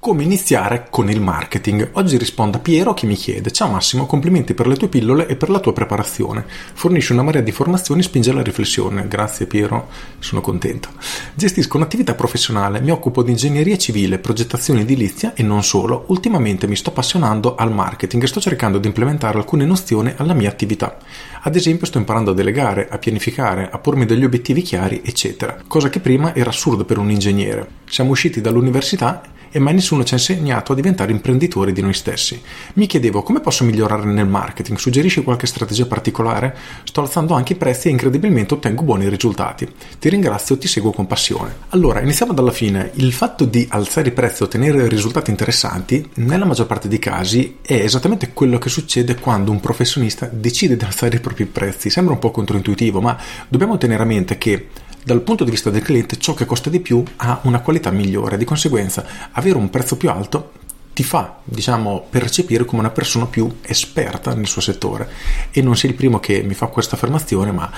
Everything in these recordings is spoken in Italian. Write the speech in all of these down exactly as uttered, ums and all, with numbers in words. Come iniziare con il marketing? Oggi rispondo a Piero che mi chiede: ciao Massimo, complimenti per le tue pillole e per la tua preparazione. Fornisci una marea di informazioni e spinge alla riflessione. Grazie Piero, sono contento. Gestisco un'attività professionale, mi occupo di ingegneria civile, progettazione edilizia e non solo. Ultimamente mi sto appassionando al marketing e sto cercando di implementare alcune nozioni alla mia attività. Ad esempio sto imparando a delegare, a pianificare, a pormi degli obiettivi chiari, eccetera. Cosa che prima era assurda per un ingegnere. Siamo usciti dall'università e mai nessuno ci ha insegnato a diventare imprenditori di noi stessi. Mi chiedevo come posso migliorare nel marketing, suggerisci qualche strategia particolare? Sto alzando anche i prezzi e incredibilmente ottengo buoni risultati. Ti ringrazio, ti seguo con passione. Allora, iniziamo dalla fine. Il fatto di alzare i prezzi e ottenere risultati interessanti, nella maggior parte dei casi, è esattamente quello che succede quando un professionista decide di alzare i propri prezzi. Sembra un po' controintuitivo, ma dobbiamo tenere a mente che dal punto di vista del cliente ciò che costa di più ha una qualità migliore, di conseguenza avere un prezzo più alto ti fa, diciamo, percepire come una persona più esperta nel suo settore. E non sei il primo che mi fa questa affermazione, ma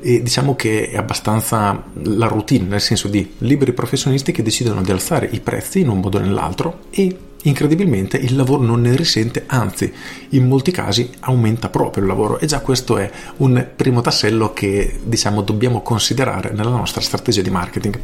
eh, diciamo che è abbastanza la routine, nel senso di liberi professionisti che decidono di alzare i prezzi in un modo o nell'altro e incredibilmente il lavoro non ne risente, anzi in molti casi aumenta proprio il lavoro, e già questo è un primo tassello che, diciamo, dobbiamo considerare nella nostra strategia di marketing.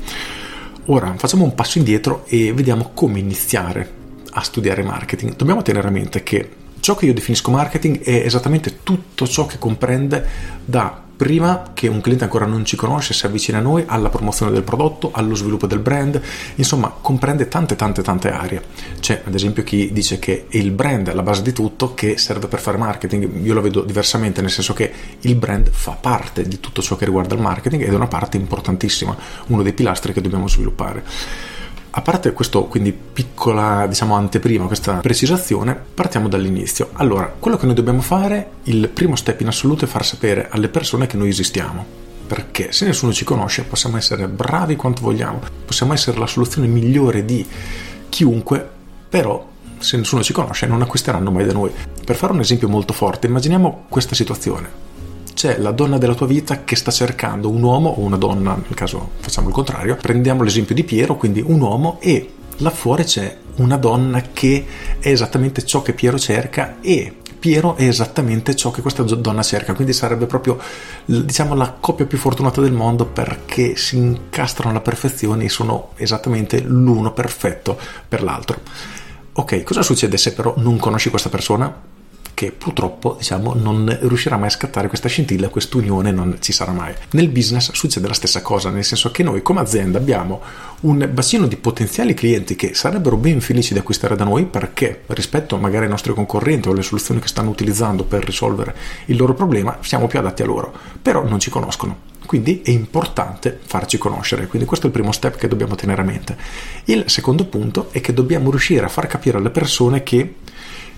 Ora facciamo un passo indietro e vediamo come iniziare a studiare marketing. Dobbiamo tenere a mente che ciò che io definisco marketing è esattamente tutto ciò che comprende da prima che un cliente ancora non ci conosce, si avvicina a noi, alla promozione del prodotto, allo sviluppo del brand, insomma comprende tante tante tante aree. C'è ad esempio chi dice che il brand è la base di tutto, che serve per fare marketing. Io lo vedo diversamente, nel senso che il brand fa parte di tutto ciò che riguarda il marketing ed è una parte importantissima, uno dei pilastri che dobbiamo sviluppare. A parte questo, quindi piccola, diciamo, anteprima, questa precisazione, partiamo dall'inizio. Allora, quello che noi dobbiamo fare, il primo step in assoluto, è far sapere alle persone che noi esistiamo, perché se nessuno ci conosce possiamo essere bravi quanto vogliamo, possiamo essere la soluzione migliore di chiunque, però se nessuno ci conosce non acquisteranno mai da noi. Per fare un esempio molto forte, immaginiamo questa situazione. C'è la donna della tua vita che sta cercando un uomo o una donna, nel caso facciamo il contrario, prendiamo l'esempio di Piero, quindi un uomo, e là fuori c'è una donna che è esattamente ciò che Piero cerca e Piero è esattamente ciò che questa donna cerca, quindi sarebbe proprio, diciamo, la coppia più fortunata del mondo, perché si incastrano alla perfezione e sono esattamente l'uno perfetto per l'altro. Ok, cosa succede se però non conosci questa persona? Che purtroppo, diciamo, non riuscirà mai a scattare questa scintilla, quest'unione non ci sarà mai. Nel business succede la stessa cosa, nel senso che noi come azienda abbiamo un bacino di potenziali clienti che sarebbero ben felici di acquistare da noi, perché rispetto magari ai nostri concorrenti o alle soluzioni che stanno utilizzando per risolvere il loro problema siamo più adatti a loro, però non ci conoscono. Quindi è importante farci conoscere, quindi questo è il primo step che dobbiamo tenere a mente. Il secondo punto è che dobbiamo riuscire a far capire alle persone che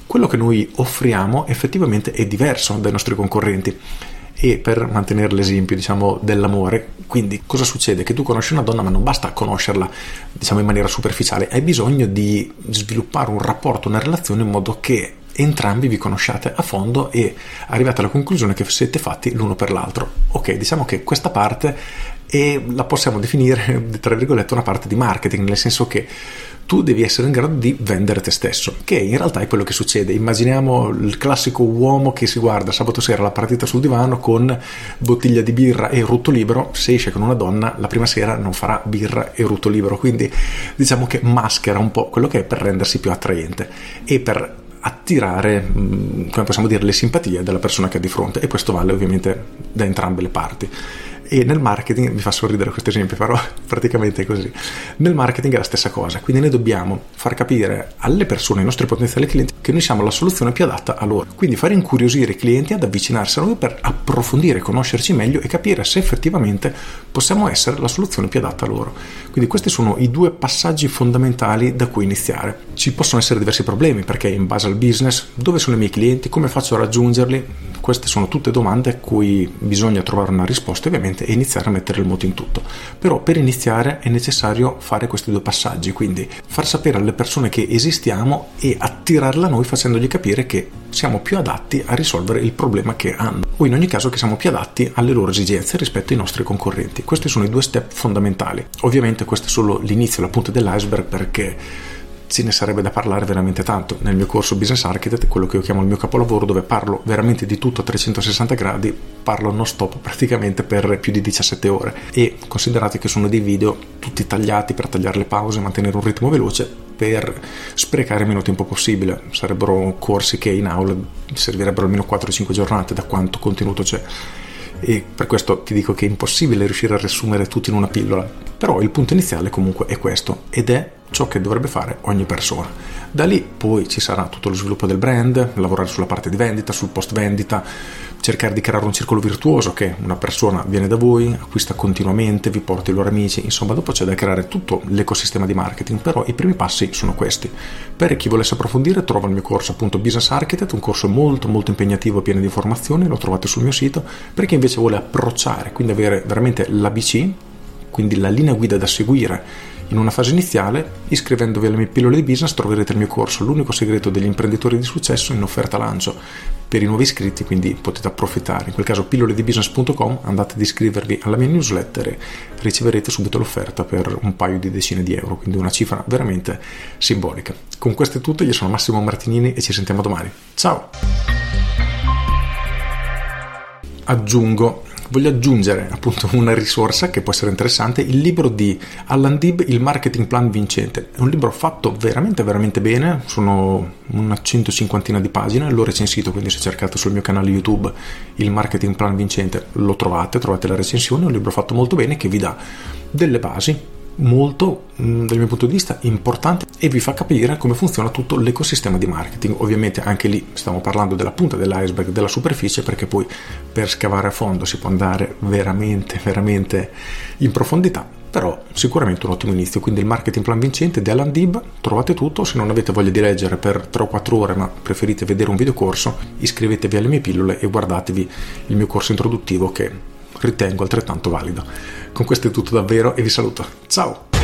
quello che noi offriamo effettivamente è diverso dai nostri concorrenti. E per mantenere l'esempio, diciamo, dell'amore, quindi cosa succede? Che tu conosci una donna, ma non basta conoscerla, diciamo, in maniera superficiale, hai bisogno di sviluppare un rapporto, una relazione in modo che entrambi vi conosciate a fondo e arrivate alla conclusione che siete fatti l'uno per l'altro. Ok, diciamo che questa parte è, la possiamo definire, tra virgolette, una parte di marketing, nel senso che tu devi essere in grado di vendere te stesso, che in realtà è quello che succede. Immaginiamo il classico uomo che si guarda sabato sera la partita sul divano con bottiglia di birra e rutto libero. Se esce con una donna, la prima sera non farà birra e rutto libero, quindi diciamo che maschera un po' quello che è per rendersi più attraente e per attirare, come possiamo dire, le simpatie della persona che ha di fronte, e questo vale ovviamente da entrambe le parti. E nel marketing, mi fa sorridere questo esempio, però praticamente è così. Nel marketing è la stessa cosa, quindi noi dobbiamo far capire alle persone, ai nostri potenziali clienti, che noi siamo la soluzione più adatta a loro, quindi far incuriosire i clienti ad avvicinarsi a noi per approfondire, conoscerci meglio e capire se effettivamente possiamo essere la soluzione più adatta a loro. Quindi questi sono i due passaggi fondamentali da cui iniziare. Ci possono essere diversi problemi, perché in base al business, dove sono i miei clienti, come faccio a raggiungerli, Queste sono tutte domande a cui bisogna trovare una risposta, ovviamente, e iniziare a mettere il moto in tutto. Però per iniziare è necessario fare questi due passaggi, quindi far sapere alle persone che esistiamo e attirarla a noi facendogli capire che siamo più adatti a risolvere il problema che hanno, o in ogni caso che siamo più adatti alle loro esigenze rispetto ai nostri concorrenti. Questi sono i due step fondamentali. Ovviamente questo è solo l'inizio, la punta dell'iceberg, perché ce ne sarebbe da parlare veramente tanto. Nel mio corso Business Architect, quello che io chiamo il mio capolavoro, dove parlo veramente di tutto a trecentosessanta gradi, parlo non stop praticamente per più di diciassette ore, e considerate che sono dei video tutti tagliati per tagliare le pause, mantenere un ritmo veloce per sprecare il meno tempo possibile. Sarebbero corsi che in aula servirebbero almeno quattro o cinque giornate da quanto contenuto c'è, e per questo ti dico che è impossibile riuscire a riassumere tutto in una pillola. Però il punto iniziale comunque è questo, ed è ciò che dovrebbe fare ogni persona. Da lì poi ci sarà tutto lo sviluppo del brand, lavorare sulla parte di vendita, sul post vendita, cercare di creare un circolo virtuoso, che una persona viene da voi, acquista continuamente, vi porta i loro amici. Insomma, dopo c'è da creare tutto l'ecosistema di marketing, però i primi passi sono questi. Per chi volesse approfondire, trova il mio corso, appunto, Business Architect, un corso molto molto impegnativo, pieno di informazioni, lo trovate sul mio sito. Per chi invece vuole approcciare, quindi avere veramente l'A B C, quindi la linea guida da seguire in una fase iniziale, iscrivendovi alle mie pillole di business troverete il mio corso L'unico segreto degli imprenditori di successo, in offerta lancio per i nuovi iscritti, quindi potete approfittare. In quel caso pilloledibusiness punto com, andate ad iscrivervi alla mia newsletter e riceverete subito l'offerta per un paio di decine di euro, quindi una cifra veramente simbolica. Con questo è tutto, io sono Massimo Martinini e ci sentiamo domani. Ciao! Aggiungo Voglio aggiungere appunto una risorsa che può essere interessante, il libro di Allan Dib, Il Marketing Plan Vincente. È un libro fatto veramente veramente bene, sono una centocinquantina di pagine, l'ho recensito, quindi se cercate sul mio canale YouTube Il Marketing Plan Vincente lo trovate, trovate la recensione. È un libro fatto molto bene che vi dà delle basi molto, dal mio punto di vista, importante, e vi fa capire come funziona tutto l'ecosistema di marketing. Ovviamente anche lì stiamo parlando della punta dell'iceberg, della superficie, perché poi per scavare a fondo si può andare veramente veramente in profondità, però sicuramente un ottimo inizio. Quindi Il Marketing Plan Vincente di Allan Dib, trovate tutto. Se non avete voglia di leggere per tre o quattro ore ma preferite vedere un videocorso, iscrivetevi alle mie pillole e guardatevi il mio corso introduttivo, che ritengo altrettanto valido. Con questo è tutto davvero e vi saluto. Ciao!